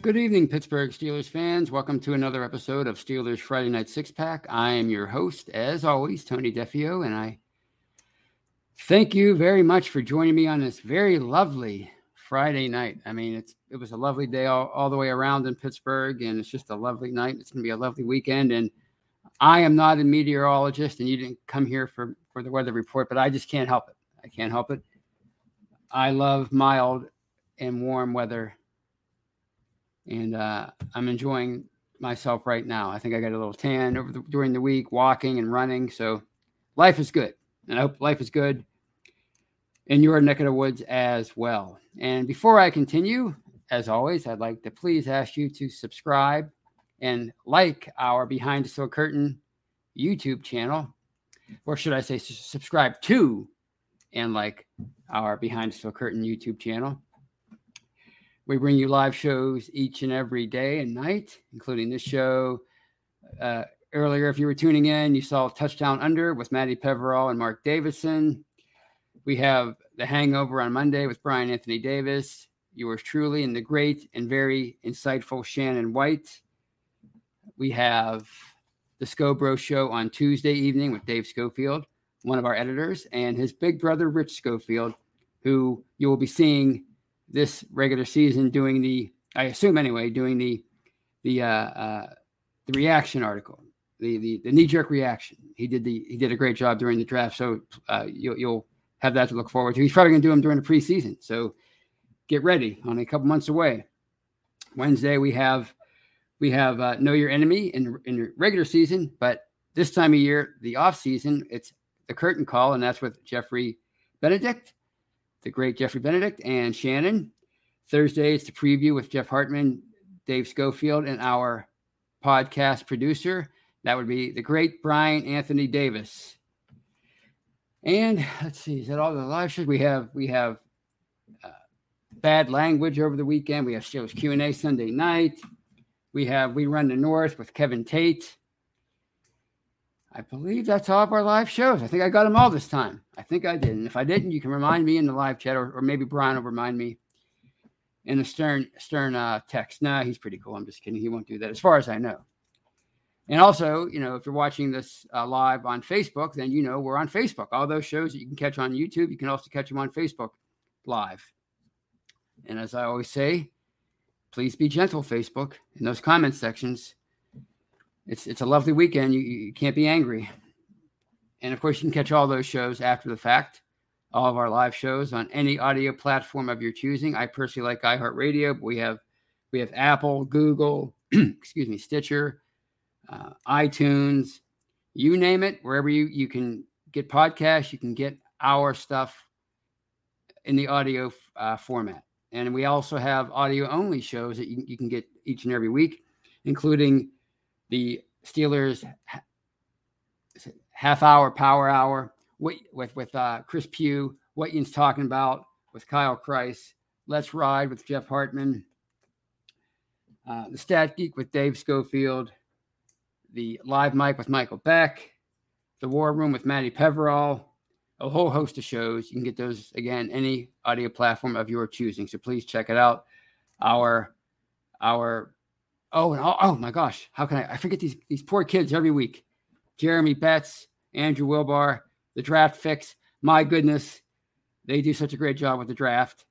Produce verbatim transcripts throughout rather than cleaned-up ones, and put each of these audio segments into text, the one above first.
Good evening, Pittsburgh Steelers fans. Welcome to another episode of Steelers Friday night six-pack. I am your host, as always, Tony DeFeo, and I thank you very much for joining me on this very lovely Friday night. I mean, it's it was a lovely day all, all the way around in Pittsburgh, and it's just a lovely night. It's going to be a lovely weekend, and I am not a meteorologist, and you didn't come here for, for the weather report, but I just can't help it. I can't help it. I love mild and warm weather. And uh, I'm enjoying myself right now. I think I got a little tan over the, during the week, walking and running. So life is good. And I hope life is good in your neck of the woods as well. And before I continue, as always, I'd like to please ask you to subscribe and like our Behind the Silk Curtain YouTube channel. Or should I say subscribe to and like our Behind the Silk Curtain YouTube channel. We bring you live shows each and every day and night, including this show. Uh, earlier, if you were tuning in, you saw Touchdown Under with Maddie Peverall and Mark Davison. We have The Hangover on Monday with Brian Anthony Davis, yours truly, and the great and very insightful Shannon White. We have The Scobro Show on Tuesday evening with Dave Schofield, one of our editors, and his big brother, Rich Schofield, who you will be seeing this regular season doing the, I assume anyway, doing the, the, uh, uh, the reaction article, the, the, the knee jerk reaction. He did the, he did a great job during the draft. So uh, you'll, you'll have that to look forward to. He's probably gonna do them during the preseason. So get ready, only a couple months away. Wednesday, we have, we have uh, Know Your Enemy in in the regular season, but this time of year, the off season, it's the curtain call. And that's with Jeffrey Benedict. The great Jeffrey Benedict and Shannon. Thursday is the preview with Jeff Hartman, Dave Schofield, and our podcast producer. That would be the great Brian Anthony Davis. And let's see, is that all the live shows? We have we have uh, Bad Language over the weekend. We have Steelers Q and A Sunday night. We have We Run the North with Kevin Tate. I believe that's all of our live shows. I think I got them all this time. I think I did. And if I didn't, you can remind me in the live chat, or, or maybe Brian will remind me in a stern, stern uh, text. Nah, he's pretty cool. I'm just kidding. He won't do that as far as I know. And also, you know, if you're watching this uh, live on Facebook, then, you know, we're on Facebook. All those shows that you can catch on YouTube, you can also catch them on Facebook Live. And as I always say, please be gentle, Facebook, in those comment sections. It's it's a lovely weekend. You, you can't be angry. And, of course, you can catch all those shows after the fact, all of our live shows on any audio platform of your choosing. I personally like iHeartRadio, but we have, we have Apple, Google, excuse me, Stitcher, uh, iTunes, you name it. Wherever you, you can get podcasts, you can get our stuff in the audio uh, format. And we also have audio-only shows that you, you can get each and every week, including the Steelers half-hour, power hour with with, with uh, Chris Pugh, What You're Talking About with Kyle Christ, Let's Ride with Jeff Hartman, uh, The Stat Geek with Dave Schofield, the Live Mic with Michael Beck, the War Room with Maddie Peverall, a whole host of shows. You can get those, again, any audio platform of your choosing. So please check it out. Our, our, oh, and oh, oh my gosh. How can I, I forget these, these poor kids every week. Jeremy Betts, Andrew Wilbar, The Draft Fix. My goodness. They do such a great job with the draft.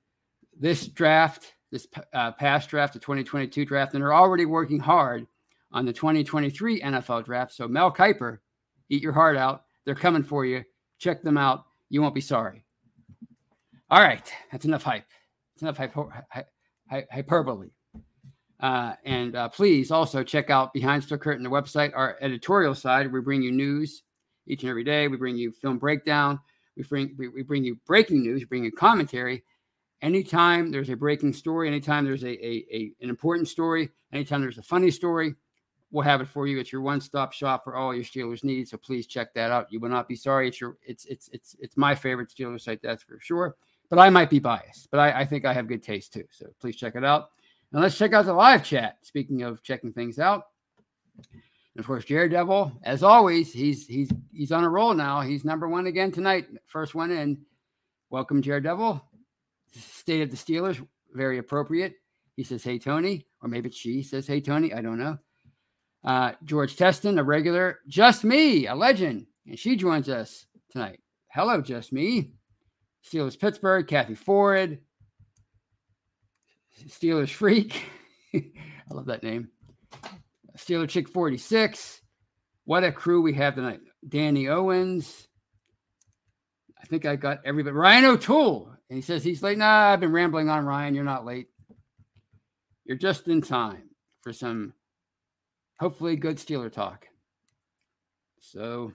This draft, this uh, past draft, the twenty twenty-two draft, and they're already working hard on the twenty twenty-three N F L draft. So Mel Kiper, eat your heart out. They're coming for you. Check them out. You won't be sorry. All right. That's enough hype. It's enough hypo- hy- hy- hyperbole. Uh, and uh, please also check out Behind Steel Curtain, the website, our editorial side. We bring you news each and every day. We bring you film breakdown. We bring, we, we bring you breaking news. We bring you commentary. Anytime there's a breaking story, anytime there's a, a, a an important story, anytime there's a funny story, we'll have it for you. It's your one-stop shop for all your Steelers needs. So please check that out. You will not be sorry. It's your, it's it's it's it's my favorite Steelers site, that's for sure. But I might be biased. But I, I think I have good taste too. So please check it out. And let's check out the live chat. Speaking of checking things out, and of course, Jared Devil, as always, he's he's he's on a roll now. He's number one again tonight. First one in. Welcome, Jared Devil. State of the Steelers, very appropriate. He says, "Hey Tony," or maybe she says, "Hey Tony." I don't know. Uh, George Teston, a regular, Just Me, a legend, and she joins us tonight. Hello, Just Me. Steelers Pittsburgh, Kathy Ford, Steelers Freak, I love that name. Steeler Chick forty-six, what a crew we have tonight. Danny Owens, I think I got everybody. Ryan O'Toole, and he says he's late. Nah, I've been rambling on, Ryan. You're not late. You're just in time for some hopefully good Steeler talk. So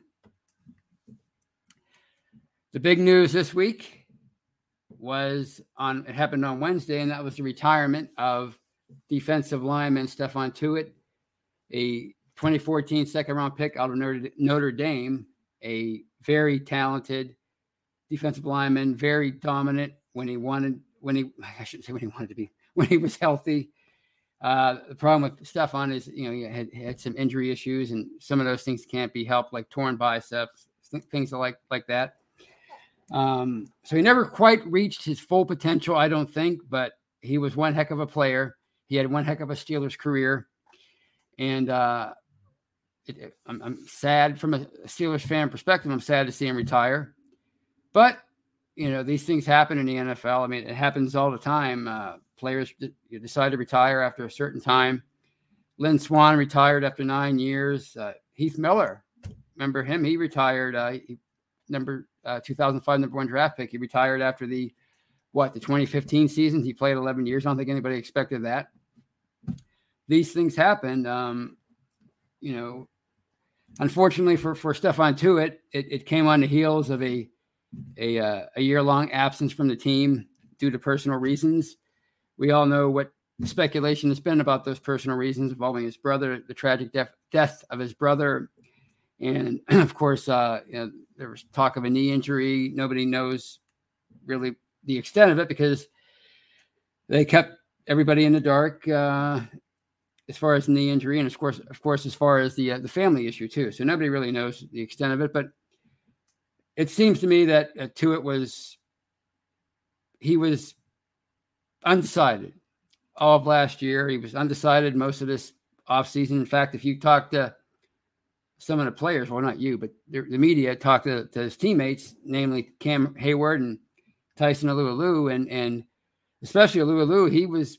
the big news this week was on, it happened on Wednesday, and that was the retirement of defensive lineman Stephon Tuitt, a twenty fourteen second round pick out of Notre Dame, a very talented defensive lineman, very dominant when he wanted, when he, I shouldn't say when he wanted to be, when he was healthy. Uh, the problem with Stephon is, you know, he had, had some injury issues, and some of those things can't be helped, like torn biceps, things like, like that. Um, so he never quite reached his full potential, I don't think, but he was one heck of a player. He had one heck of a Steelers career. And uh, it, it, I'm, I'm sad from a Steelers fan perspective. I'm sad to see him retire. But, you know, these things happen in the N F L. I mean, it happens all the time. Uh, Players decide to retire after a certain time. Lynn Swan retired after nine years. Uh, Heath Miller, remember him? He retired. Uh, he, number uh, two thousand five number one draft pick. He retired after the what? The twenty fifteen season. He played eleven years. I don't think anybody expected that. These things happen. Um, you know, unfortunately for for Stephon Tuitt, it, it came on the heels of a a uh, a year long absence from the team due to personal reasons. We all know what speculation has been about those personal reasons involving his brother, the tragic def- death of his brother. And, of course, uh, you know, there was talk of a knee injury. Nobody knows really the extent of it because they kept everybody in the dark uh, as far as knee injury and, of course, of course, as far as the uh, the family issue, too. So nobody really knows the extent of it. But it seems to me that uh, Tuitt was – he was – undecided all of last year. He was undecided most of this offseason. In fact, if you talk to some of the players, well, not you, but the, the media talked to, to his teammates, namely Cam Hayward and Tyson Alualu, and and especially Alualu, he was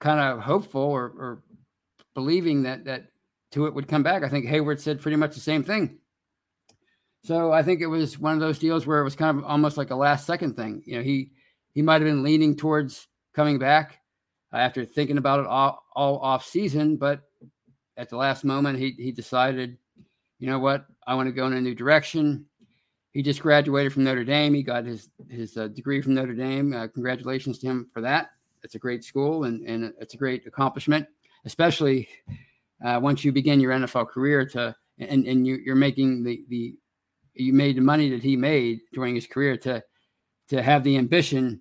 kind of hopeful or, or believing that that Tuitt would come back. I think Hayward said pretty much the same thing. So I think it was one of those deals where it was kind of almost like a last second thing. You know, he he might have been leaning towards coming back after thinking about it all, all off season, but at the last moment, he he decided, you know what, I want to go in a new direction. He just graduated from Notre Dame. He got his his uh, degree from Notre Dame. Uh, congratulations to him for that. It's a great school, and, and it's a great accomplishment, especially uh, once you begin your N F L career to and, and you, you're making the, the you made the money that he made during his career to to have the ambition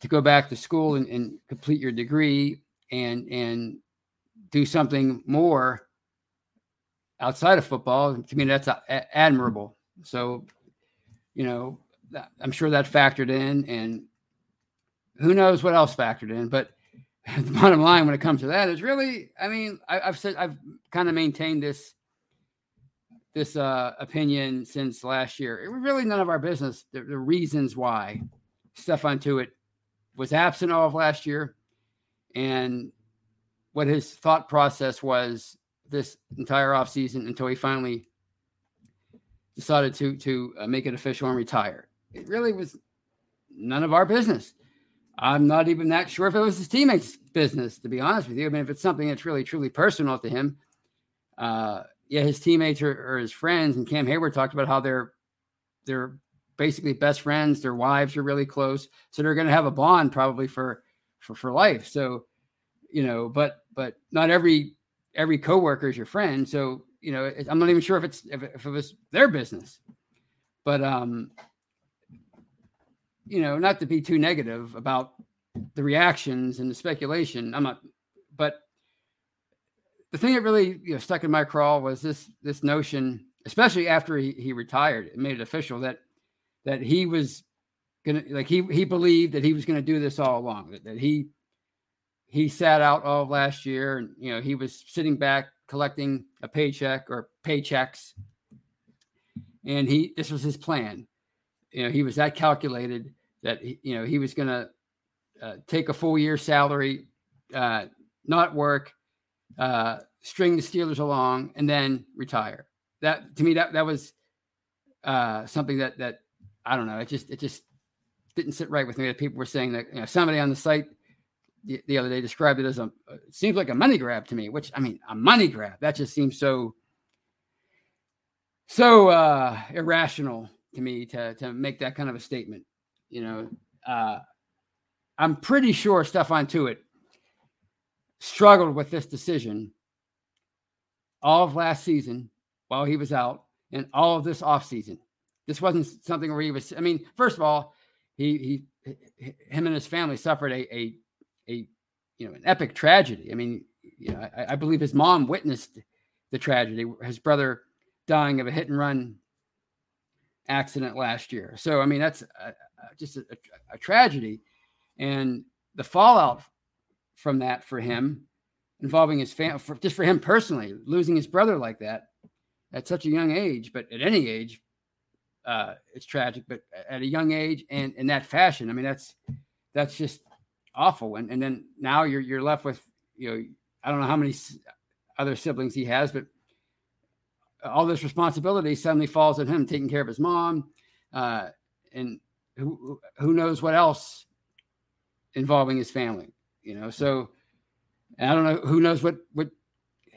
to go back to school and, and complete your degree and and do something more outside of football. To me, that's a, a, admirable. So, you know, I'm sure that factored in, and who knows what else factored in, but the bottom line when it comes to that is really, I mean, I, I've said, I've kind of maintained this, this uh, opinion since last year. It was really none of our business. The, the reasons why Stephon Tuitt was absent all of last year and what his thought process was this entire offseason until he finally decided to to make it official and retire. It really was none of our business. I'm not even that sure if it was his teammates' business, to be honest with you. I mean, if it's something that's really, truly personal to him, uh, yeah, his teammates are, are his friends, and Cam Hayward talked about how they're they're basically best friends. Their wives are really close, so they're going to have a bond probably for for, for life. So, you know, but but not every every coworker is your friend. So, you know, it, I'm not even sure if it's if, if it was their business. But um, you know, not to be too negative about the reactions and the speculation. I'm not, but the thing that really, you know, stuck in my craw was this this notion, especially after he, he retired and made it official, that that he was gonna like he he believed that he was gonna do this all along, that, that he He sat out all of last year, and, you know, he was sitting back collecting a paycheck or paychecks. And he, this was his plan. You know, he was that calculated that, he, you know, he was going to uh, take a full year salary, uh, not work, uh, string the Steelers along, and then retire. That, to me, that, that was uh, something that, that, I don't know. It just, it just didn't sit right with me that people were saying that, you know, somebody on the site The, the other day described it as a, it seems like a money grab to me, which, I mean, a money grab, that just seems so, so uh, irrational to me to, to make that kind of a statement. You know, uh, I'm pretty sure Stephon Tuitt struggled with this decision all of last season while he was out and all of this offseason. This wasn't something where he was, I mean, first of all, he, he, him and his family suffered a, a, A, you know, an epic tragedy. I mean, you know, I, I believe his mom witnessed the tragedy, his brother dying of a hit and run accident last year. So, I mean, that's a, a, just a, a tragedy. And the fallout from that for him, involving his family, just for him personally, losing his brother like that at such a young age, but at any age, uh, it's tragic, but at a young age and in that fashion, I mean, that's, that's just awful. And and then now you're you're left with, you know, I don't know how many other siblings he has, but all this responsibility suddenly falls on him, taking care of his mom, uh, and who who knows what else involving his family, you know. So, and I don't know who knows what what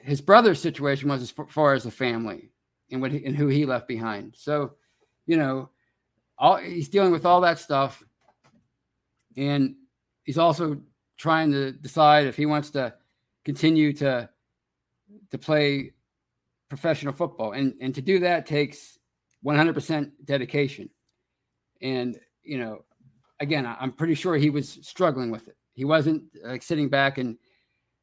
his brother's situation was as far as the family and what he, and who he left behind. So, you know, all he's dealing with all that stuff, and he's also trying to decide if he wants to continue to to play professional football. And and to do that takes one hundred percent dedication. And, you know, again, I'm pretty sure he was struggling with it. He wasn't like sitting back and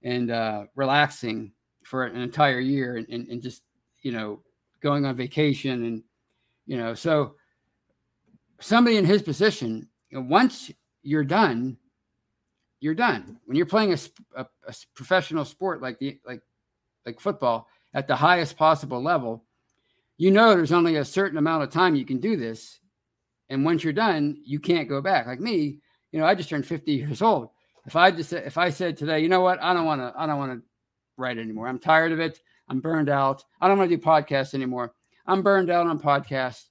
and uh, relaxing for an entire year and, and, and just, you know, going on vacation. And, you know, so somebody in his position, you know, once you're done, You're done. When you're playing a, a, a professional sport like the like like football, at the highest possible level, you know there's only a certain amount of time you can do this. And once you're done, you can't go back. Like me, you know, I just turned fifty years old. If I just if I said today, you know what, I don't want to I don't want to write anymore. I'm tired of it. I'm burned out. I don't want to do podcasts anymore. I'm burned out on podcasts.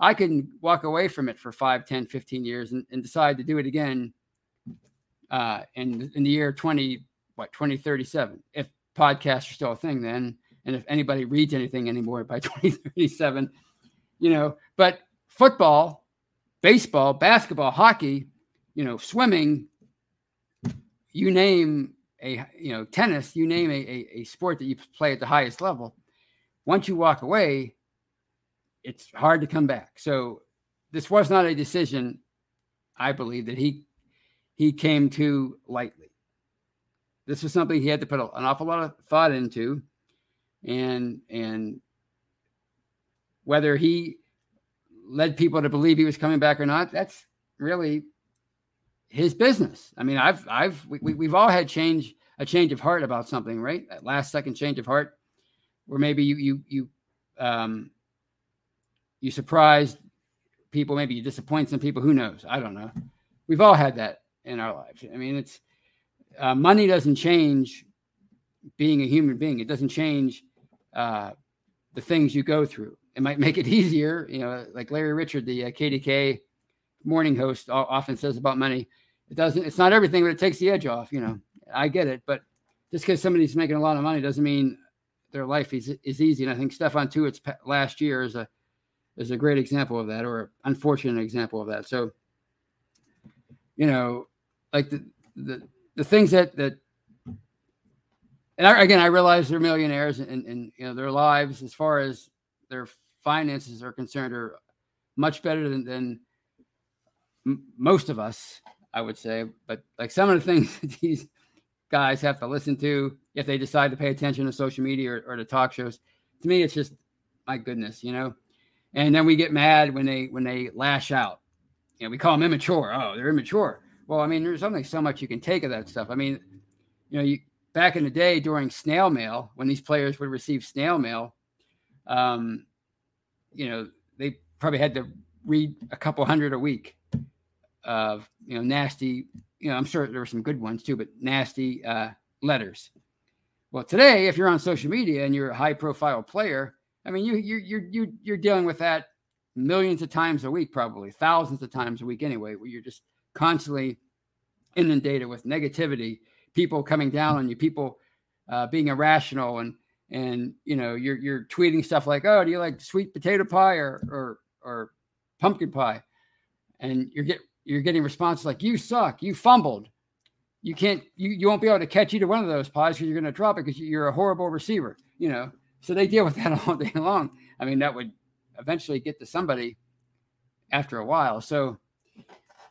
I can walk away from it for five, ten, fifteen years and, and decide to do it again uh, in, in the year twenty, what, twenty thirty-seven. If podcasts are still a thing then, and if anybody reads anything anymore by twenty thirty-seven, you know, but football, baseball, basketball, hockey, you know, swimming, you name a, you know, tennis, you name a, a, a sport that you play at the highest level. Once you walk away, it's hard to come back. So this was not a decision, I believe, that he he came to lightly. This was something he had to put a, an awful lot of thought into, and and whether he led people to believe he was coming back or not, that's really his business. I mean, I've I've we, we we've all had change a change of heart about something, right? That last second change of heart, where maybe you you you. Um, You surprised people. Maybe you disappoint some people. Who knows? I don't know. We've all had that in our lives. I mean, it's uh, money doesn't change being a human being. It doesn't change uh, the things you go through. It might make it easier. You know, like Larry Richard, the uh, K D K morning host, often says about money. It doesn't, it's not everything, but it takes the edge off. You know, I get it. But just because somebody's making a lot of money doesn't mean their life is, is easy. And I think Stephon Tuitt's last year is a, is a great example of that, or an unfortunate example of that. So, you know, like the the, the things that, that and I, again, I realize they're millionaires and, and, you know, their lives as far as their finances are concerned are much better than, than m- most of us, I would say. But like some of the things that these guys have to listen to if they decide to pay attention to social media or, or to talk shows, to me, it's just, my goodness, you know. And then we get mad when they when they lash out. You know, we call them immature. Oh, they're immature. Well, I mean, there's only so much you can take of that stuff. I mean, you know, you, back in the day during snail mail, when these players would receive snail mail, um, you know, they probably had to read a couple hundred a week of, you know, nasty, you know, I'm sure there were some good ones too, but nasty uh, letters. Well, today, if you're on social media and you're a high-profile player, I mean, you you you you you're dealing with that millions of times a week, probably thousands of times a week anyway, where you're just constantly inundated with negativity, people coming down on you, people uh, being irrational, and and you know you're you're tweeting stuff like, oh, do you like sweet potato pie or or or pumpkin pie, and you're get you're getting responses like, you suck, you fumbled, you can't you, you won't be able to catch either one of those pies because you're going to drop it because you're a horrible receiver, you know. So they deal with that all day long. I mean, that would eventually get to somebody after a while. So,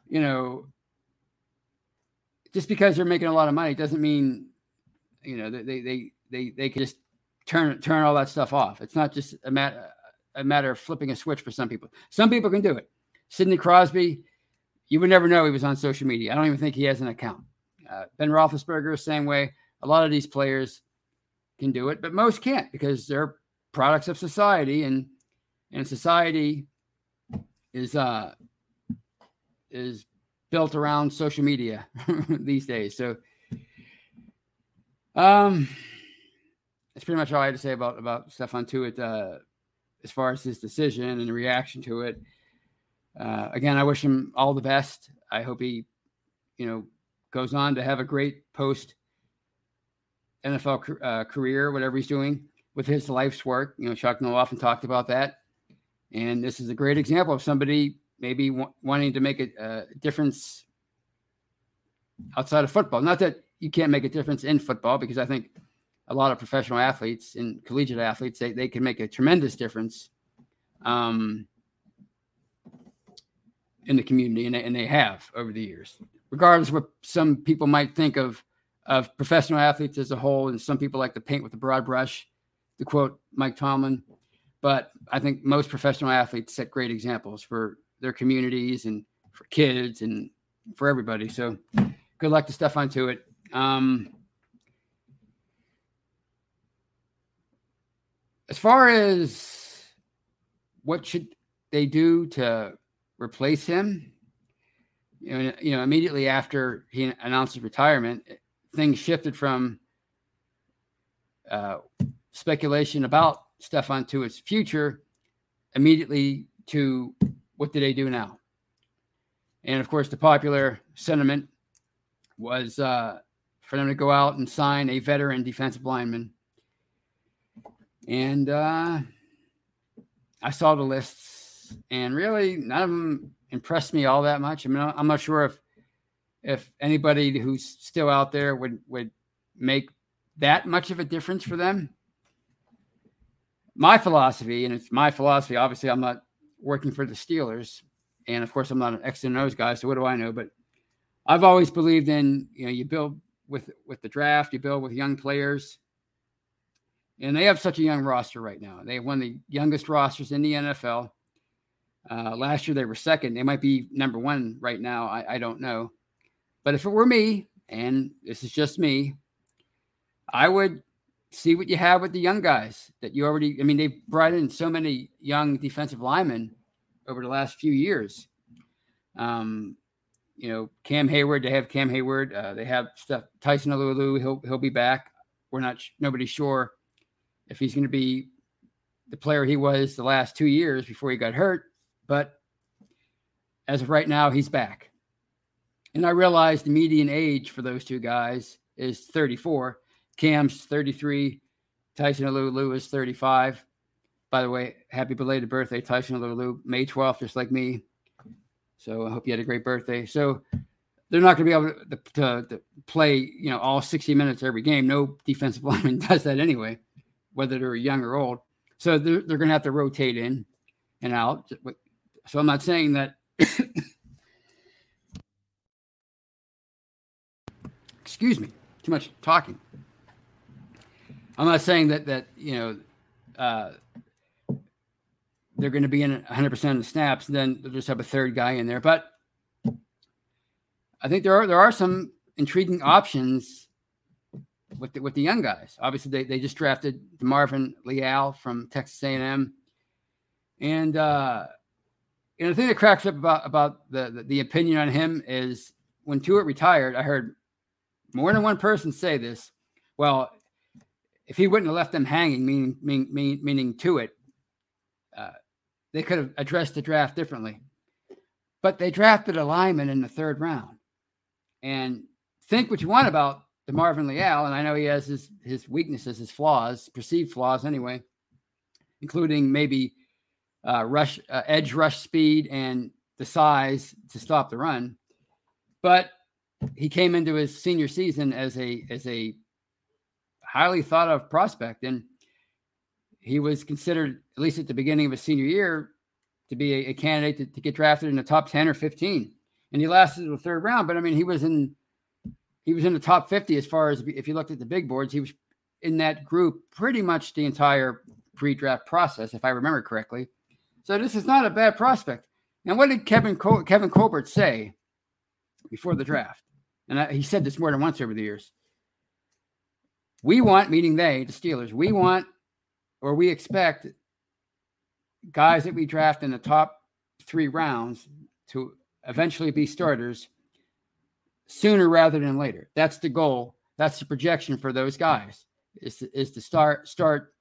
you know, just because they're making a lot of money doesn't mean, you know, they they they they can just turn turn all that stuff off. It's not just a matter a matter of flipping a switch for some people. Some people can do it. Sidney Crosby, you would never know he was on social media. I don't even think he has an account. Uh, Ben Roethlisberger, same way. A lot of these players can do it, but most can't because they're products of society, and and society is uh is built around social media these days. So um that's pretty much all I had to say about about Stephon Tuitt uh as far as his decision and the reaction to it. Uh again, I wish him all the best. I hope he, you know, goes on to have a great post N F L uh, career, whatever he's doing with his life's work. You know, Chuck Noll often talked about that. And this is a great example of somebody maybe w- wanting to make a, a difference outside of football. Not that you can't make a difference in football, because I think a lot of professional athletes and collegiate athletes, they, they can make a tremendous difference um, in the community. And they, and they have over the years, regardless of what some people might think of, of professional athletes as a whole. And some people like to paint with a broad brush, to quote Mike Tomlin, but I think most professional athletes set great examples for their communities and for kids and for everybody. So good luck to Stephon Tuitt. Um, As far as what should they do to replace him, you know, you know immediately after he announced his retirement, things shifted from uh, speculation about Stephon Tuitt's future immediately to what do they do now? And, of course, the popular sentiment was uh, for them to go out and sign a veteran defensive lineman. And uh, I saw the lists, and really none of them impressed me all that much. I mean, I'm not sure if if anybody who's still out there would, would make that much of a difference for them. My philosophy, and it's my philosophy, obviously I'm not working for the Steelers, and, of course, I'm not an X and O's guy, so what do I know? But I've always believed in, you know, you build with with the draft, you build with young players. And they have such a young roster right now. They have one of the youngest rosters in the N F L. Uh, last year they were second. They might be number one right now. I, I don't know. But if it were me, and this is just me, I would see what you have with the young guys that you already – I mean, they brought in so many young defensive linemen over the last few years. Um, you know, Cam Hayward, they have Cam Hayward. Uh, they have stuff, Tyson Alualu, he'll, he'll be back. We're not, nobody's sure if he's going to be the player he was the last two years before he got hurt. But as of right now, he's back. And I realize the median age for those two guys is thirty-four. Cam's thirty-three. Tyson Alualu is thirty-five. By the way, happy belated birthday, Tyson Alualu, May twelfth, just like me. So I hope you had a great birthday. So they're not going to be able to, to, to play, you know, all sixty minutes every game. No defensive lineman does that anyway, whether they're young or old. So they're, they're going to have to rotate in and out. So I'm not saying that. Excuse me, too much talking. I'm not saying that that you know. Uh, They're going to be in one hundred percent of the snaps. Then they'll just have a third guy in there. But I think there are there are some intriguing options with the, with the young guys. Obviously, they, they just drafted DeMarvin Leal from Texas A and M, and uh, and the thing that cracks up about about the, the the opinion on him is when Tuitt retired, I heard more than one person say this. Well, if he wouldn't have left them hanging, meaning meaning meaning Tuitt, uh, they could have addressed the draft differently, but they drafted a lineman in the third round. And think what you want about DeMarvin Leal, and I know he has his, his weaknesses, his flaws, perceived flaws anyway, including maybe uh, rush uh, edge rush speed and the size to stop the run. But he came into his senior season as a as a highly thought of prospect, and he was considered, at least at the beginning of his senior year, to be a, a candidate to, to get drafted in the top ten or fifteen. And he lasted the third round. But, I mean, he was in he was in the top fifty as far as if you looked at the big boards. He was in that group pretty much the entire pre-draft process, if I remember correctly. So this is not a bad prospect. Now, what did Kevin Col- Kevin Colbert say before the draft? And I, he said this more than once over the years. We want, meaning they, the Steelers, we want or we expect guys that we draft in the top three rounds to eventually be starters sooner rather than later. That's the goal. That's the projection for those guys is to, is to start start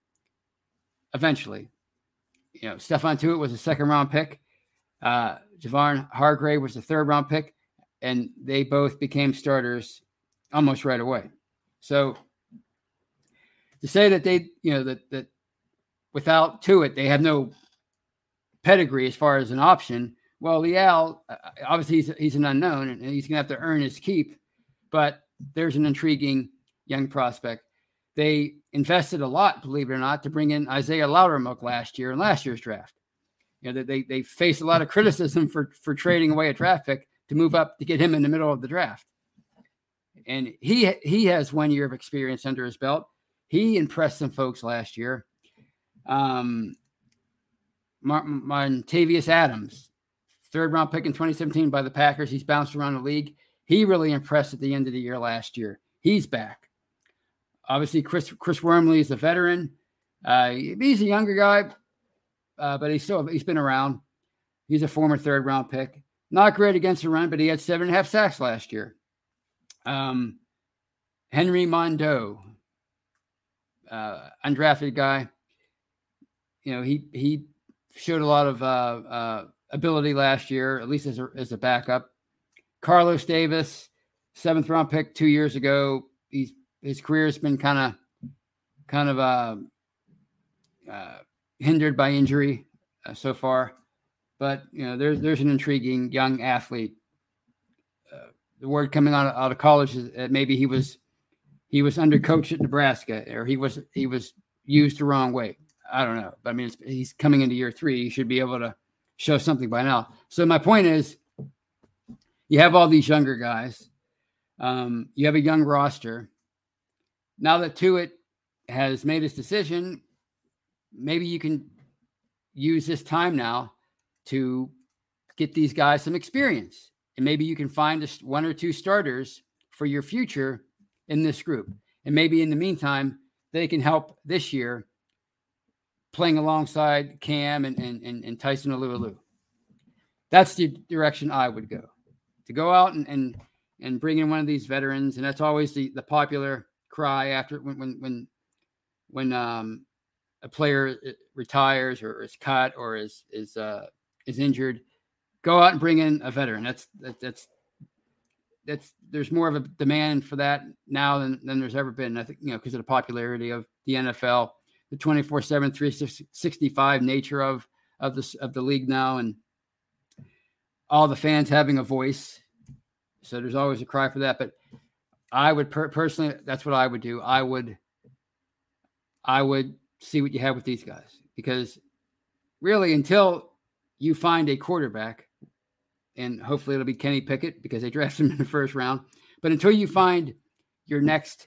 eventually. You know, Stephon Tuitt was a second round pick. Uh, Javon Hargrave was a third round pick, and they both became starters almost right away. So to say that they, you know, that that without Tuitt, they have no pedigree as far as an option. Well, Leal, obviously he's, he's an unknown, and he's going to have to earn his keep, but there's an intriguing young prospect. They invested a lot, believe it or not, to bring in Isaiah Loudermilk last year in last year's draft. You know, they they faced a lot of criticism for, for trading away a draft pick to move up to get him in the middle of the draft. And he he has one year of experience under his belt. He impressed some folks last year. Um, Montavious Adams, third round pick in twenty seventeen by the Packers. He's bounced around the league. He really impressed at the end of the year last year. He's back. Obviously, Chris Chris Wormley is a veteran. Uh, he's a younger guy, uh, but he's still he's been around. He's a former third round pick. Not great against the run, but he had seven and a half sacks last year. Um, Henry Mondo, uh, undrafted guy. You know, he he showed a lot of uh, uh, ability last year, at least as a, as a backup. Carlos Davis, seventh round pick two years ago. He's his career has been kind of kind of uh, uh, hindered by injury uh, so far, but you know there's there's an intriguing young athlete. Uh, the word coming out of, out of college is that maybe he was he was undercoached at Nebraska, or he was he was used the wrong way. I don't know. But I mean, it's, he's coming into year three. He should be able to show something by now. So my point is, you have all these younger guys. Um, you have a young roster. Now that Tuitt has made his decision, maybe you can use this time now to get these guys some experience. And maybe you can find a, one or two starters for your future in this group. And maybe in the meantime, they can help this year playing alongside Cam and, and, and, and Tyson Alualu. That's the direction I would go. To go out and, and, and bring in one of these veterans, and that's always the, the popular cry after when when when, when um, a player retires or is cut or is is uh, is injured. Go out and bring in a veteran. That's that, that's that's there's more of a demand for that now than, than there's ever been. I think you know because of the popularity of the N F L. The twenty-four seven, three sixty-five nature of of this of the league now, and all the fans having a voice. So there's always a cry for that. But I would per- personally, that's what I would do. I would, I would see what you have with these guys, because really, until you find a quarterback, and hopefully it'll be Kenny Pickett because they drafted him in the first round. But until you find your next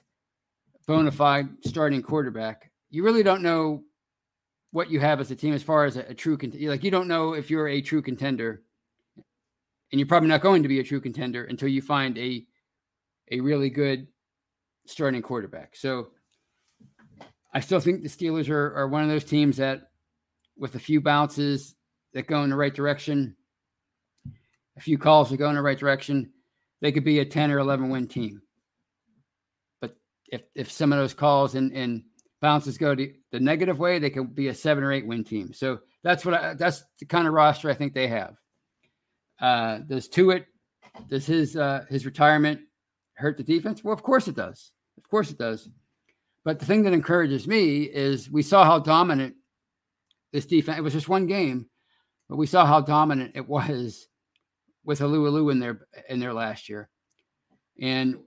bona fide starting quarterback, you really don't know what you have as a team as far as a, a true cont- like you don't know if you're a true contender, and you're probably not going to be a true contender until you find a a really good starting quarterback. So I still think the Steelers are, are one of those teams that with a few bounces that go in the right direction, a few calls that go in the right direction, they could be a ten or eleven win team. But if if some of those calls and and bounces go to the negative way, they can be a seven or eight win team. So that's what I, that's the kind of roster I think they have. Uh, does Tuitt, does his uh, his retirement hurt the defense? Well, of course it does. Of course it does. But the thing that encourages me is we saw how dominant this defense. It was just one game, but we saw how dominant it was with Alualu in their in their last year, and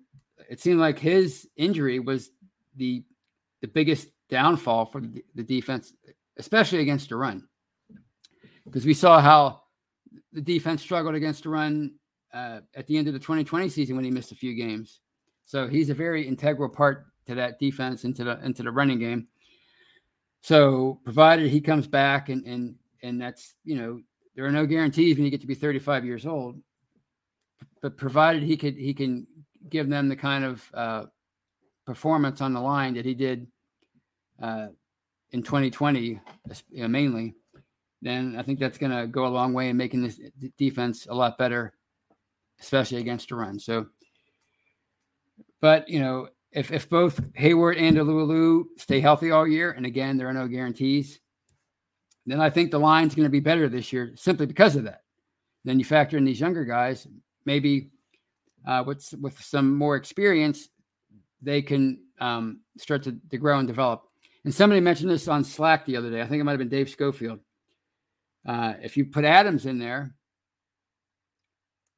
it seemed like his injury was the the biggest downfall for the defense, especially against the run, because we saw how the defense struggled against the run uh, at the end of the twenty twenty season when he missed a few games. So he's a very integral part to that defense into the, into the running game. So provided he comes back and, and, and that's, you know, there are no guarantees when you get to be thirty-five years old, but provided he could, he can give them the kind of, uh, performance on the line that he did uh, in twenty twenty, you know, mainly, then I think that's going to go a long way in making this d- defense a lot better, especially against the run. So, but you know, if if both Hayward and Alualu stay healthy all year, and again there are no guarantees, then I think the line's going to be better this year simply because of that. Then you factor in these younger guys, maybe uh, with with some more experience, they can um, start to, to grow and develop. And somebody mentioned this on Slack the other day. I think it might've been Dave Schofield. Uh, if you put Adams in there,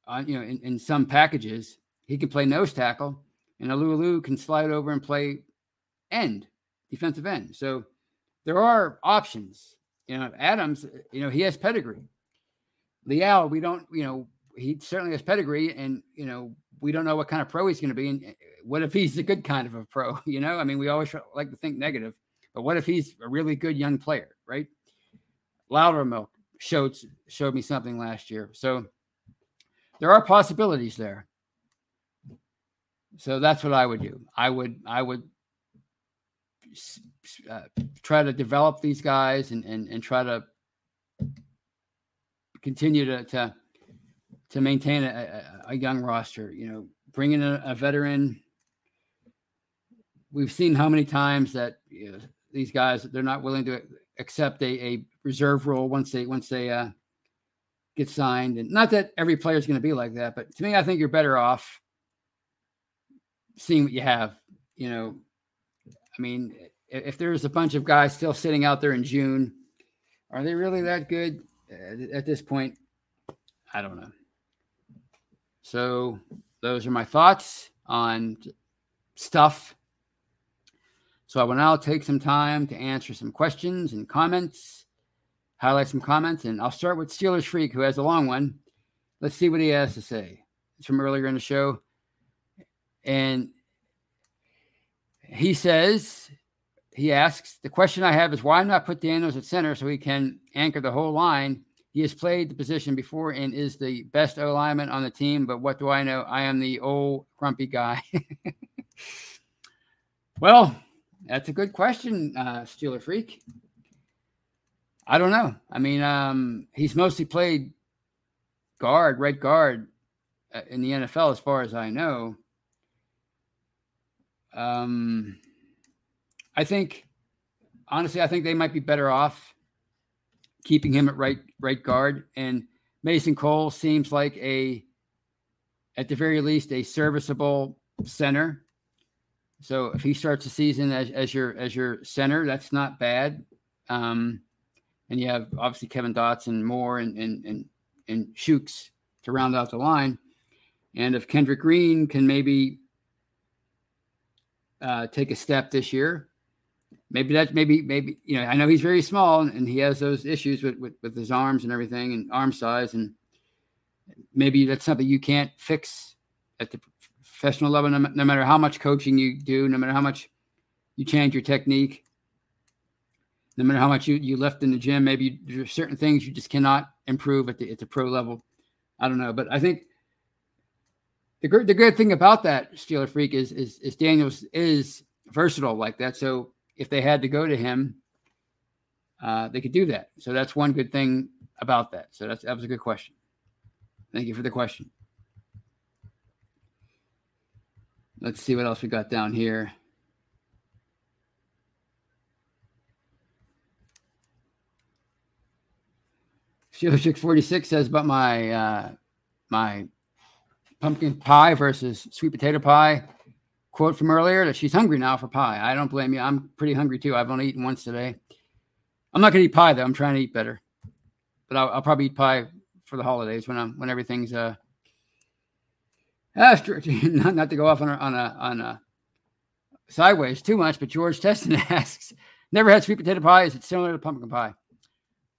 uh, you know, in, in some packages, he can play nose tackle and Alualu can slide over and play end, defensive end. So there are options. You know, Adams, you know, he has pedigree. Leal, we don't, you know, he certainly has pedigree, and, you know, we don't know what kind of pro he's going to be. And what if he's a good kind of a pro, you know? I mean, we always like to think negative, but what if he's a really good young player, right? Loudermilk showed, showed me something last year. So there are possibilities there. So that's what I would do. I would, I would uh, try to develop these guys and, and, and try to continue to, to, to maintain a, a young roster, you know, bringing in a, a veteran. We've seen how many times that, you know, these guys, they're not willing to accept a, a reserve role once they, once they uh, get signed. And not that every player is going to be like that, but to me, I think you're better off seeing what you have, you know. I mean, if there's a bunch of guys still sitting out there in June, are they really that good at this point? I don't know. So those are my thoughts on stuff. So I will now take some time to answer some questions and comments, highlight some comments, and I'll start with Steelers Freak, who has a long one. Let's see what he has to say. It's from earlier in the show. And he says, he asks, the question I have is why not put Daniels at center so he can anchor the whole line? He has played the position before and is the best O lineman on the team, but what do I know? I am the old grumpy guy. Well, that's a good question, uh, Steeler Freak. I don't know. I mean, um, he's mostly played guard, right guard uh, in the N F L as far as I know. Um, I think, honestly, I think they might be better off keeping him at right, right guard. And Mason Cole seems like a, at the very least, a serviceable center. So if he starts the season as, as your, as your center, that's not bad. Um, and you have obviously Kevin Dotson, Moore, and, and, and, and Shooks to round out the line. And if Kendrick Green can maybe, Uh, take a step this year. Maybe that, maybe, maybe, you know, I know he's very small and, and he has those issues with, with, with his arms and everything and arm size. And maybe that's something you can't fix at the professional level, no, no matter how much coaching you do, no matter how much you change your technique, no matter how much you, you lift in the gym. Maybe you, there are certain things you just cannot improve at the, at the pro level. I don't know, but I think The good, the good thing about that, Steeler Freak, is, is is Daniels is versatile like that. So if they had to go to him, uh, they could do that. So that's one good thing about that. So that's, that was a good question. Thank you for the question. Let's see what else we got down here. Steeler Chick forty-six says about my uh, my. pumpkin pie versus sweet potato pie. Quote from earlier that she's hungry now for pie. I don't blame you. I'm pretty hungry too. I've only eaten once today. I'm not going to eat pie though. I'm trying to eat better, but I'll, I'll probably eat pie for the holidays when I'm, when everything's uh, not, not to go off on a, on a, on a sideways too much, but George Teston asks, never had sweet potato pie. Is it similar to pumpkin pie?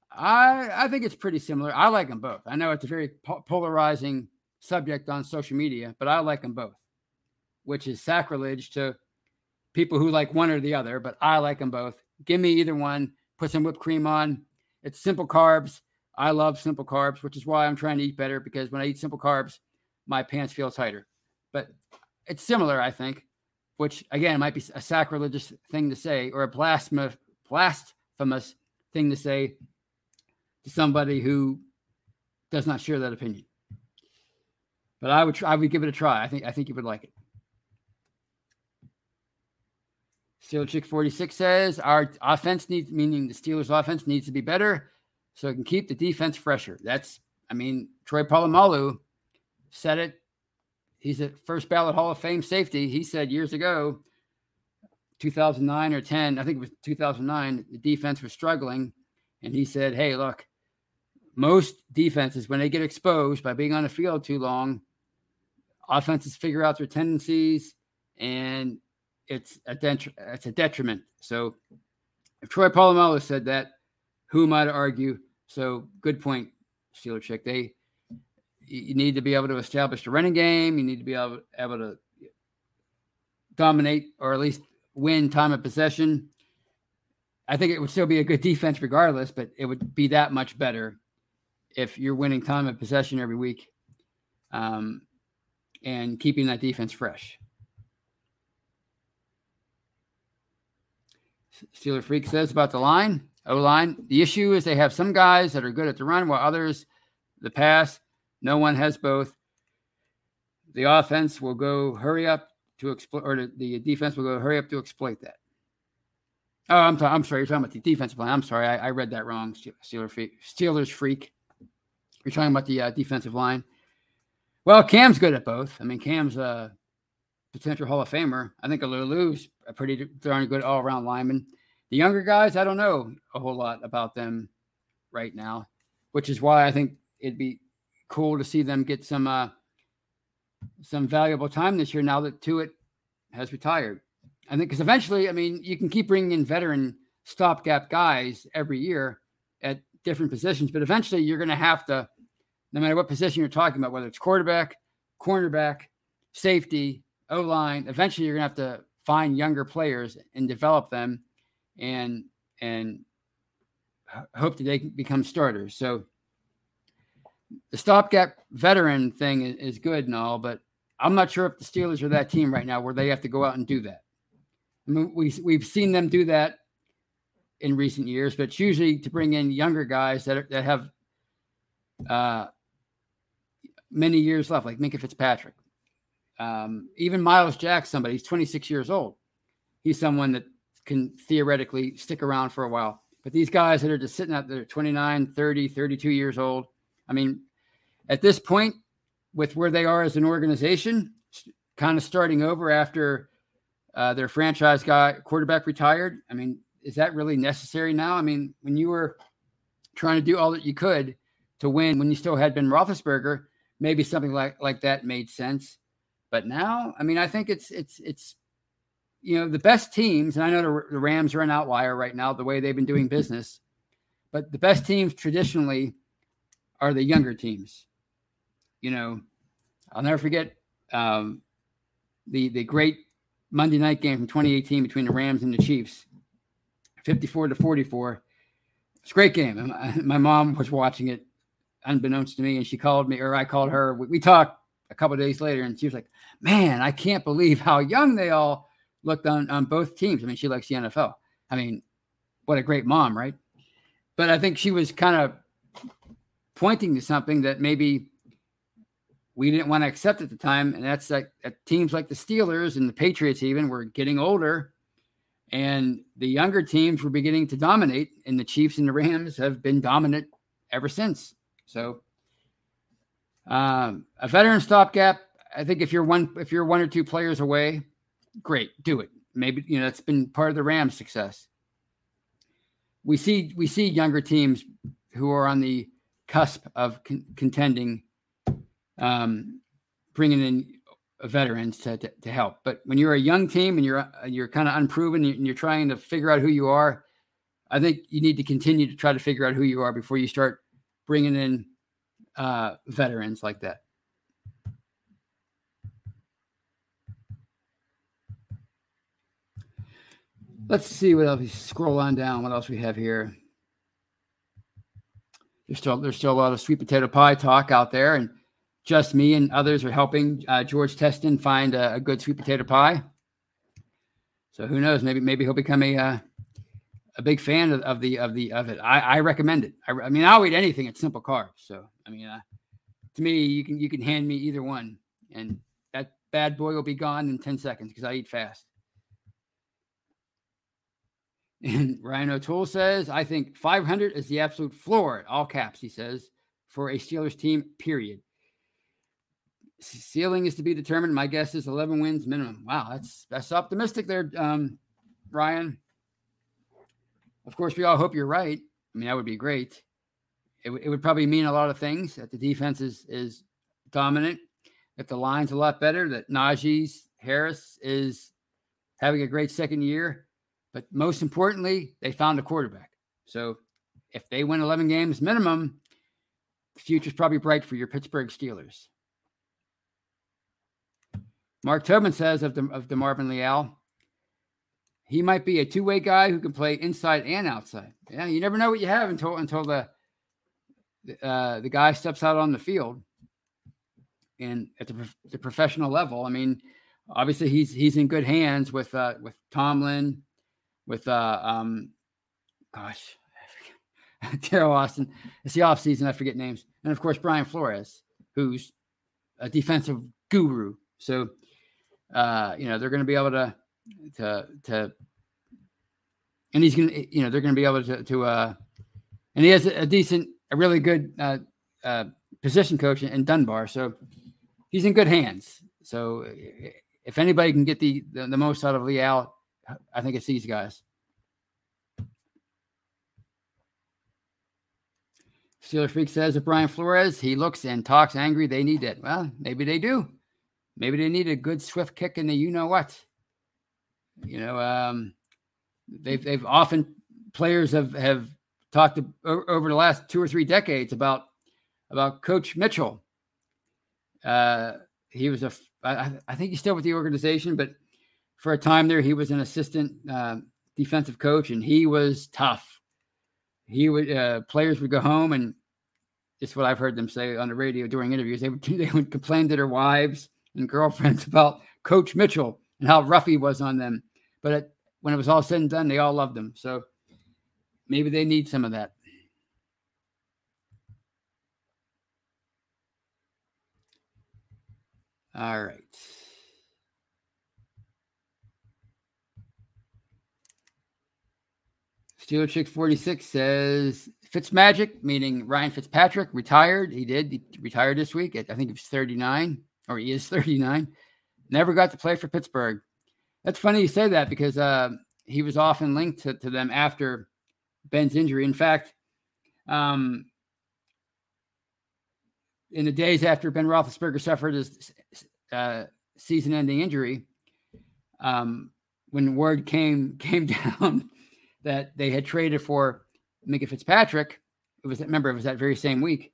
I, I think it's pretty similar. I like them both. I know it's a very po- polarizing subject on social media, but I like them both, which is sacrilege to people who like one or the other, but I like them both. Give me either one, put some whipped cream on. It's simple carbs. I love simple carbs, which is why I'm trying to eat better, because when I eat simple carbs, my pants feel tighter. But it's similar, I think, which again might be a sacrilegious thing to say, or a blasphemous, blasphemous thing to say to somebody who does not share that opinion. But I would try, I would give it a try. I think I think you would like it. Steelers Chick forty-six says our offense needs, meaning the Steelers offense needs to be better so it can keep the defense fresher. That's, I mean, Troy Polamalu said it. He's a first ballot Hall of Fame safety. He said years ago, two thousand nine or ten, I think it was two thousand nine, the defense was struggling. And he said, hey, look, most defenses, when they get exposed by being on the field too long, offenses figure out their tendencies, and it's a, detri- it's a detriment. So if Troy Polamalu said that, who am I to argue? So good point, Steeler Chick. They, you need to be able to establish the running game. You need to be able, able to dominate or at least win time of possession. I think it would still be a good defense regardless, but it would be that much better if you're winning time of possession every week, um, and keeping that defense fresh. Steeler Freak says about the line, O-line. The issue is they have some guys that are good at the run while others the pass. No one has both. The offense will go hurry up to exploit, or the, the defense will go hurry up to exploit that. Oh, I'm, t- I'm sorry. You're talking about the defensive line. I'm sorry. I, I read that wrong, Steeler Freak. Steelers Freak. You're talking about the uh, defensive line. Well, Cam's good at both. I mean, Cam's a potential Hall of Famer. I think Alulu's a pretty darn good all-around lineman. The younger guys, I don't know a whole lot about them right now, which is why I think it'd be cool to see them get some uh, some valuable time this year now that Tuitt has retired. I think because eventually, I mean, you can keep bringing in veteran stopgap guys every year at different positions, but eventually you're going to have to, no matter what position you're talking about, whether it's quarterback, cornerback, safety, O-line, eventually you're going to have to find younger players and develop them and and hope that they can become starters. So the stopgap veteran thing is, is good and all, but I'm not sure if the Steelers are that team right now where they have to go out and do that. I mean, we, we've seen them do that in recent years, but it's usually to bring in younger guys that are, that have uh, many years left, like Minka Fitzpatrick. Um, even Miles Jack, somebody, he's twenty-six years old. He's someone that can theoretically stick around for a while. But these guys that are just sitting out there, twenty-nine, thirty, thirty-two years old, I mean, at this point, with where they are as an organization, kind of starting over after uh, their franchise guy quarterback retired, I mean, is that really necessary now? I mean, when you were trying to do all that you could to win when you still had Ben Roethlisberger, maybe something like, like that made sense. But now, I mean, I think it's, it's, it's, you know, the best teams, and I know the, the Rams are an outlier right now, the way they've been doing business, but the best teams traditionally are the younger teams. You know, I'll never forget um, the, the great Monday night game from twenty eighteen between the Rams and the Chiefs, fifty-four to forty-four. It's a great game. And my, my mom was watching it unbeknownst to me, and she called me, or I called her. We, we talked a couple of days later, and she was like, man, I can't believe how young they all looked on, on both teams. I mean, she likes the N F L. I mean, what a great mom, right? But I think she was kind of pointing to something that maybe we didn't want to accept at the time, and that's like that teams like the Steelers and the Patriots even were getting older, and the younger teams were beginning to dominate, and the Chiefs and the Rams have been dominant ever since. So um, a veteran stopgap, I think if you're one, if you're one or two players away, great, do it. Maybe, you know, that's been part of the Rams' success. We see, we see younger teams who are on the cusp of con- contending, um, bringing in veterans to, to, to help. But when you're a young team and you're you're kind of unproven and you're trying to figure out who you are, I think you need to continue to try to figure out who you are before you start bringing in uh, veterans like that. Let's see what else. We scroll on down. What else we have here? There's still there's still a lot of sweet potato pie talk out there, and Just Me and others are helping uh, George Teston find a, a good sweet potato pie. So who knows? Maybe maybe he'll become a uh, a big fan of, of the of the of it. I, I recommend it. I, I mean, I'll eat anything. It's simple carbs. So I mean, uh, to me, you can you can hand me either one, and that bad boy will be gone in ten seconds because I eat fast. And Ryan O'Toole says, "I think five hundred is the absolute floor." All caps, he says, for a Steelers team. Period. Ceiling is to be determined. My guess is eleven wins minimum. Wow, that's that's optimistic there, um, Ryan. Of course, we all hope you're right. I mean, that would be great. It, w- it would probably mean a lot of things, that the defense is, is dominant, that the line's a lot better, that Najee Harris is having a great second year. But most importantly, they found a quarterback. So if they win eleven games minimum, the future's probably bright for your Pittsburgh Steelers. Mark Tobin says of the of DeMarvin Leal, he might be a two-way guy who can play inside and outside. Yeah, you never know what you have until until the uh, the guy steps out on the field. And at the, the professional level, I mean, obviously he's he's in good hands with uh, with Tomlin, with uh, um, gosh, I forget. Darrell Austin. It's the offseason. I forget names. And of course, Brian Flores, who's a defensive guru. So, uh, you know, they're going to be able to, to, to, and he's going to, you know, they're going to be able to, to, uh, and he has a decent, a really good, uh, uh, position coach in Dunbar. So he's in good hands. So if anybody can get the, the, the most out of Leal, I think it's these guys. Steelers Freak says of Brian Flores, he looks and talks angry. They need it. Well, maybe they do. Maybe they need a good swift kick in the you-know-what. You know, um, they've they've often players have, have talked to, over the last two or three decades about about Coach Mitchell. Uh, he was a I, I think he's still with the organization, but for a time there, he was an assistant uh, defensive coach, and he was tough. He would uh, players would go home, and it's what I've heard them say on the radio during interviews. They would they would complain to their wives and girlfriends about Coach Mitchell and how rough he was on them. But it, when it was all said and done, they all loved him. So maybe they need some of that. All right. Steel Chick forty-six says Fitzmagic, meaning Ryan Fitzpatrick, retired. He did. He retired this week. I think he was thirty-nine, or he is thirty-nine. Never got to play for Pittsburgh. That's funny you say that, because uh, he was often linked to, to them after Ben's injury. In fact, um, in the days after Ben Roethlisberger suffered his uh, season-ending injury, um, when word came came down that they had traded for Minka Fitzpatrick, it was remember it was that very same week.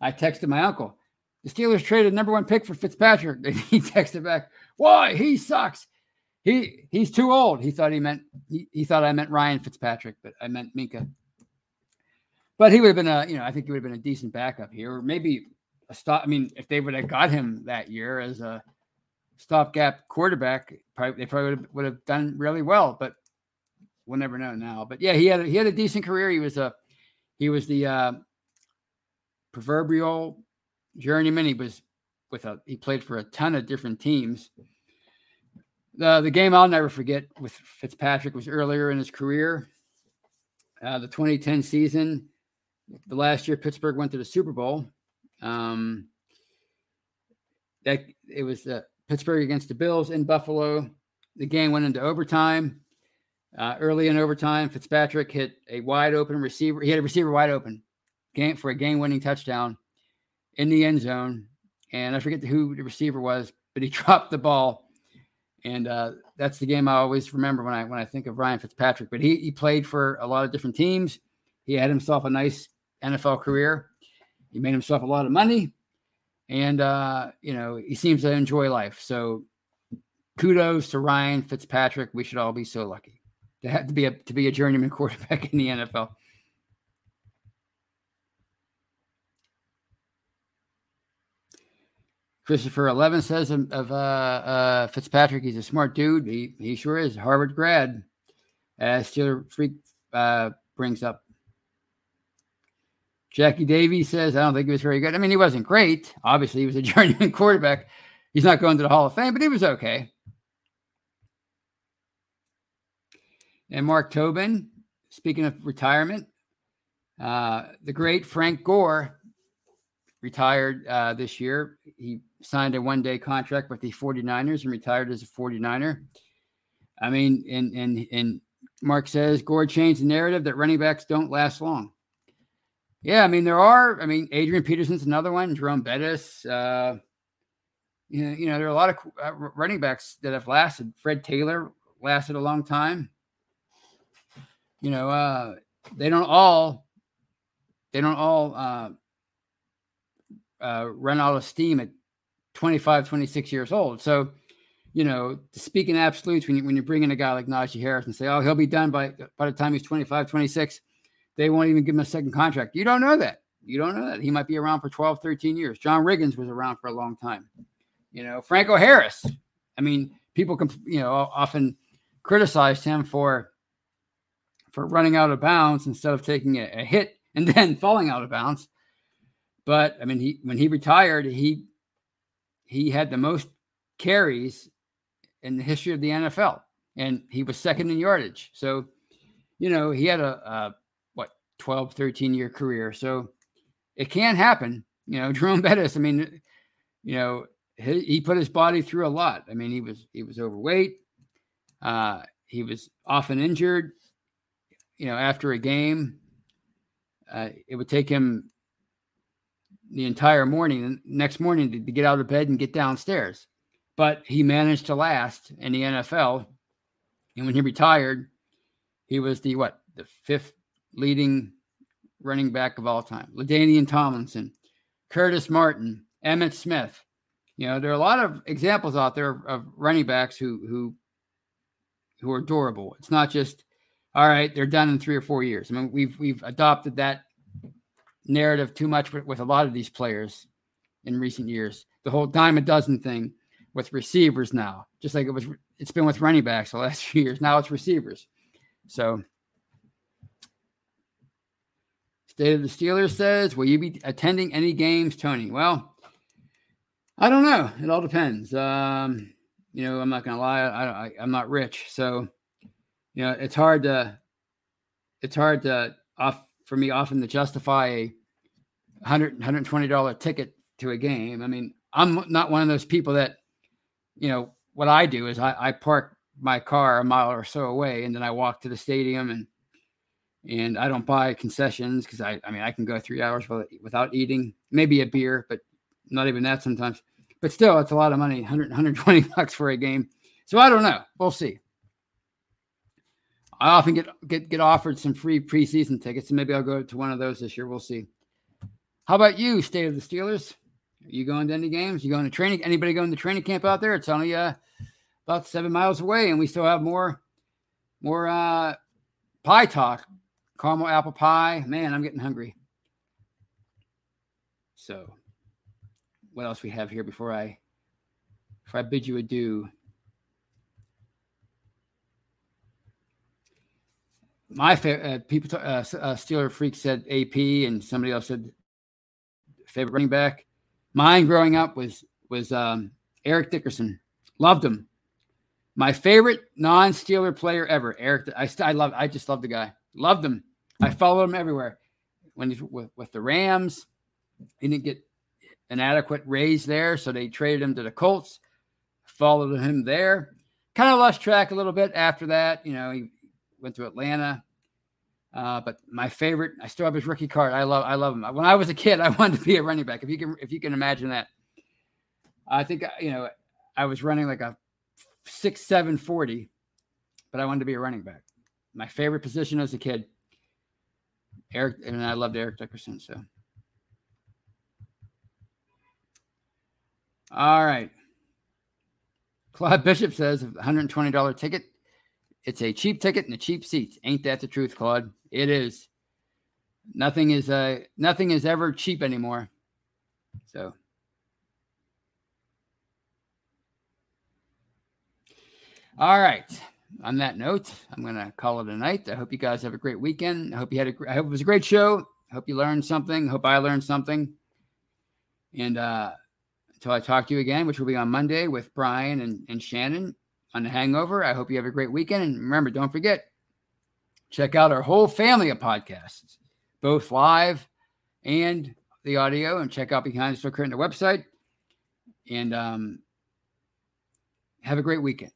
I texted my uncle, the Steelers traded number one pick for Fitzpatrick. And he texted back, "Why? He sucks. He he's too old." He thought he meant he, he thought I meant Ryan Fitzpatrick, but I meant Minka. But he would have been a you know I think he would have been a decent backup here, or maybe a stop. I mean, if they would have got him that year as a stopgap quarterback, probably, they probably would have, would have done really well. But we'll never know now. But yeah, he had a, he had a decent career. He was a he was the uh, proverbial journeyman. He was with a he played for a ton of different teams. The the game I'll never forget with Fitzpatrick was earlier in his career, uh, the twenty ten season, the last year Pittsburgh went to the Super Bowl. Um, that it was uh, Pittsburgh against the Bills in Buffalo. The game went into overtime. Uh, early in overtime, Fitzpatrick hit a wide open receiver. He had a receiver wide open game for a game-winning touchdown in the end zone. And I forget who the receiver was, but he dropped the ball. And uh, that's the game I always remember when I when I think of Ryan Fitzpatrick. But he, he played for a lot of different teams. He had himself a nice N F L career. He made himself a lot of money. And, uh, you know, he seems to enjoy life. So kudos to Ryan Fitzpatrick. We should all be so lucky to have to be a to be a journeyman quarterback in the N F L. Christopher eleven says of, of uh, uh, Fitzpatrick, he's a smart dude. He he sure is. Harvard grad, as Steeler Freak uh, brings up. Jackie Davies says, I don't think he was very good. I mean, he wasn't great. Obviously, he was a journeyman quarterback. He's not going to the Hall of Fame, but he was okay. And Mark Tobin, speaking of retirement, uh, the great Frank Gore retired uh, this year. He signed a one-day contract with the forty-niners and retired as a forty-niner. I mean, and, and, and Mark says, Gore changed the narrative that running backs don't last long. Yeah, I mean, there are. I mean, Adrian Peterson's another one, Jerome Bettis. Uh, you know, you know, there are a lot of uh, running backs that have lasted. Fred Taylor lasted a long time. You know, uh, they don't all, they don't all uh, uh, run out of steam at twenty-five, twenty-six years old. So, you know, to speak in absolutes, when you, when you bring in a guy like Najee Harris and say, oh, he'll be done by, by the time he's twenty-five, twenty-six, they won't even give him a second contract. You don't know that. You don't know that. He might be around for twelve, thirteen years. John Riggins was around for a long time. You know, Franco Harris. I mean, people, comp- you know, often criticized him for for running out of bounds instead of taking a, a hit and then falling out of bounds. But I mean, he when he retired, he he had the most carries in the history of the N F L, and he was second in yardage. So, you know, he had a, a what twelve, thirteen year career. So it can happen. You know, Jerome Bettis, I mean, you know, he, he put his body through a lot. I mean, he was he was overweight. Uh, he was often injured. You know, after a game, uh, it would take him the entire morning, the next morning, to, to get out of bed and get downstairs. But he managed to last in the N F L. And when he retired, he was the, what, the fifth leading running back of all time. LaDainian Tomlinson, Curtis Martin, Emmitt Smith. You know, there are a lot of examples out there of, of running backs who who who are durable. It's not just, all right, they're done in three or four years. I mean, we've we've adopted that narrative too much with, with a lot of these players in recent years. The whole dime a dozen thing with receivers now, just like it was, it's been with running backs the last few years. Now it's receivers. So, State of the Steelers says, will you be attending any games, Tony? Well, I don't know. It all depends. Um, you know, I'm not going to lie. I, I, I'm not rich. So, you know, it's hard to, it's hard to off for me often to justify a one hundred, one hundred twenty dollars ticket to a game. I mean, I'm not one of those people that, you know, what I do is I, I park my car a mile or so away, and then I walk to the stadium, and And I don't buy concessions because I, I mean, I can go three hours without eating, maybe a beer, but not even that sometimes. But still, it's a lot of money, one hundred, one hundred twenty bucks for a game. So I don't know. We'll see. I often get, get, get offered some free preseason tickets, and maybe I'll go to one of those this year. We'll see. How about you, State of the Steelers? Are you going to any games? You going to training? Anybody going to training camp out there? It's only uh, about seven miles away, and we still have more, more uh, pie talk. Caramel apple pie. Man, I'm getting hungry. So what else we have here before I before I bid you adieu? My favorite uh, people, uh, uh, Steeler Freak said A P, and somebody else said favorite running back. Mine growing up was was um, Eric Dickerson. Loved him. My favorite non-Steeler player ever, Eric. I I love. I just love the guy. Loved him. I followed him everywhere. When he's with, with the Rams, he didn't get an adequate raise there, so they traded him to the Colts. Followed him there. Kind of lost track a little bit after that. You know, he went to Atlanta. Uh, but my favorite, I still have his rookie card. I love, I love him. When I was a kid, I wanted to be a running back. If you can, if you can imagine that. I think you know, I was running like a six seven forty, but I wanted to be a running back. My favorite position as a kid, Eric, and I loved Eric Dickerson. So, all right. Claude Bishop says one hundred twenty dollars ticket. It's a cheap ticket and a cheap seats. Ain't that the truth, Claude? It is. Nothing is uh, nothing is ever cheap anymore. So. All right. On that note, I'm going to call it a night. I hope you guys have a great weekend. I hope you had a, I hope it was a great show. I hope you learned something. I hope I learned something. And uh, until I talk to you again, which will be on Monday with Brian and, and Shannon on The Hangover, I hope you have a great weekend. And remember, don't forget, check out our whole family of podcasts, both live and the audio, and check out Behind the Steel Curtain, the website. And um, have a great weekend.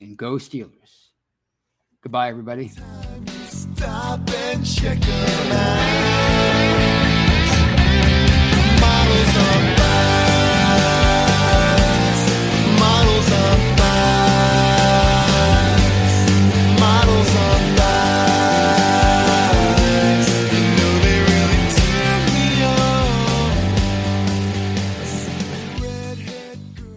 And go Steelers. Goodbye, everybody. Stop and check it out. Models on bikes. Models on bikes. Models on bikes. You know they really turn me on.